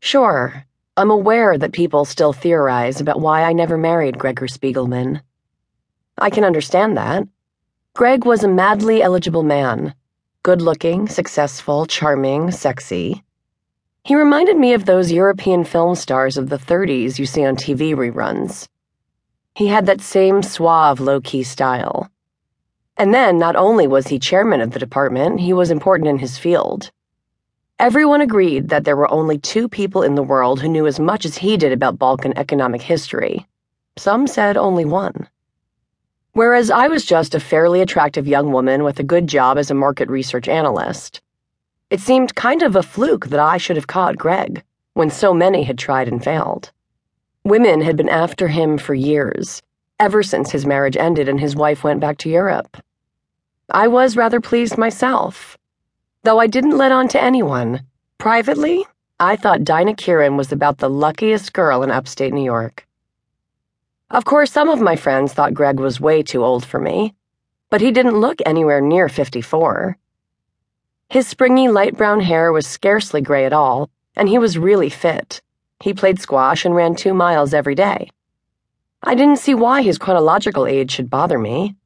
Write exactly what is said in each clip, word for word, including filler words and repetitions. Sure, I'm aware that people still theorize about why I never married Gregor Spiegelman. I can understand that. Greg was a madly eligible man. Good-looking, successful, charming, sexy. He reminded me of those European film stars of the thirties you see on T V reruns. He had that same suave, low-key style. And then, not only was he chairman of the department, he was important in his field. Everyone agreed that there were only two people in the world who knew as much as he did about Balkan economic history. Some said only one. Whereas I was just a fairly attractive young woman with a good job as a market research analyst. It seemed kind of a fluke that I should have caught Greg, when so many had tried and failed. Women had been after him for years, ever since his marriage ended and his wife went back to Europe. I was rather pleased myself. Though I didn't let on to anyone, privately, I thought Dinah Kieran was about the luckiest girl in upstate New York. Of course, some of my friends thought Greg was way too old for me, but he didn't look anywhere near fifty-four. His springy light brown hair was scarcely gray at all, and he was really fit. He played squash and ran two miles every day. I didn't see why his chronological age should bother me.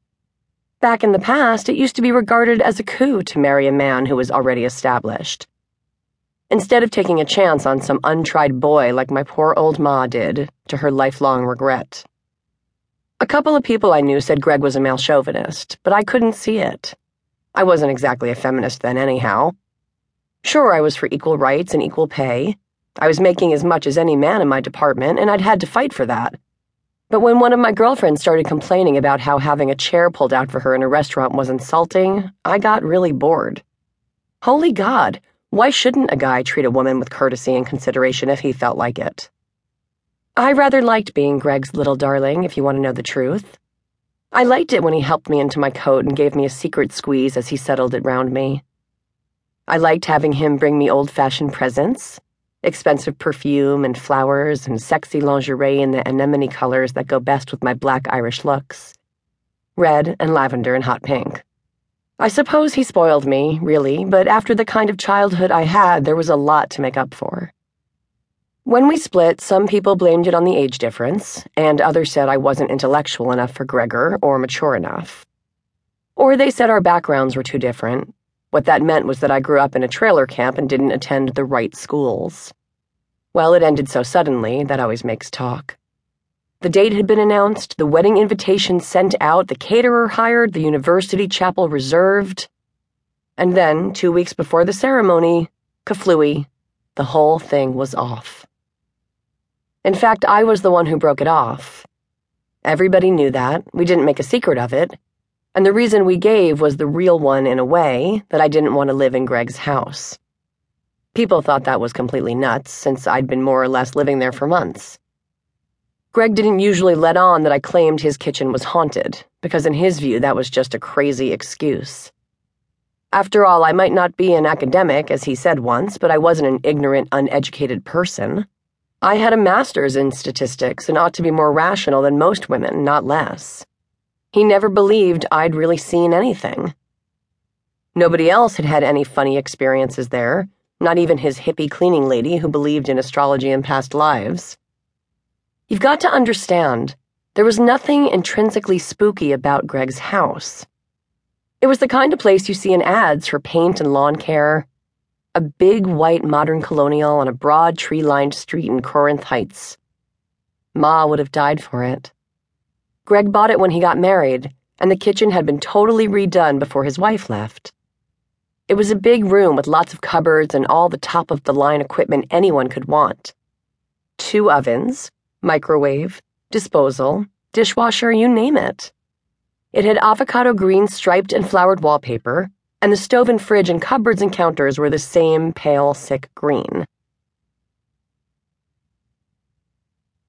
Back in the past, it used to be regarded as a coup to marry a man who was already established. Instead of taking a chance on some untried boy like my poor old ma did, to her lifelong regret. A couple of people I knew said Greg was a male chauvinist, but I couldn't see it. I wasn't exactly a feminist then anyhow. Sure, I was for equal rights and equal pay. I was making as much as any man in my department, and I'd had to fight for that. But when one of my girlfriends started complaining about how having a chair pulled out for her in a restaurant was insulting, I got really bored. Holy God, why shouldn't a guy treat a woman with courtesy and consideration if he felt like it? I rather liked being Greg's little darling, if you want to know the truth. I liked it when he helped me into my coat and gave me a secret squeeze as he settled it round me. I liked having him bring me old-fashioned presents. Expensive perfume and flowers and sexy lingerie in the anemone colors that go best with my black Irish looks. Red and lavender and hot pink. I suppose he spoiled me, really, but after the kind of childhood I had, there was a lot to make up for. When we split, some people blamed it on the age difference, and others said I wasn't intellectual enough for Gregor or mature enough. Or they said our backgrounds were too different. What that meant was that I grew up in a trailer camp and didn't attend the right schools. Well, it ended so suddenly, that always makes talk. The date had been announced, the wedding invitation sent out, the caterer hired, the university chapel reserved. And then, two weeks before the ceremony, kaflooey, the whole thing was off. In fact, I was the one who broke it off. Everybody knew that. We didn't make a secret of it. And the reason we gave was the real one in a way, that I didn't want to live in Greg's house. People thought that was completely nuts, since I'd been more or less living there for months. Greg didn't usually let on that I claimed his kitchen was haunted, because in his view that was just a crazy excuse. After all, I might not be an academic, as he said once, but I wasn't an ignorant, uneducated person. I had a master's in statistics and ought to be more rational than most women, not less. He never believed I'd really seen anything. Nobody else had had any funny experiences there, not even his hippie cleaning lady who believed in astrology and past lives. You've got to understand, there was nothing intrinsically spooky about Greg's house. It was the kind of place you see in ads for paint and lawn care. A big white modern colonial on a broad tree-lined street in Corinth Heights. Ma would have died for it. Greg bought it when he got married, and the kitchen had been totally redone before his wife left. It was a big room with lots of cupboards and all the top-of-the-line equipment anyone could want. Two ovens, microwave, disposal, dishwasher, you name it. It had avocado green striped and flowered wallpaper, and the stove and fridge and cupboards and counters were the same pale, sick green.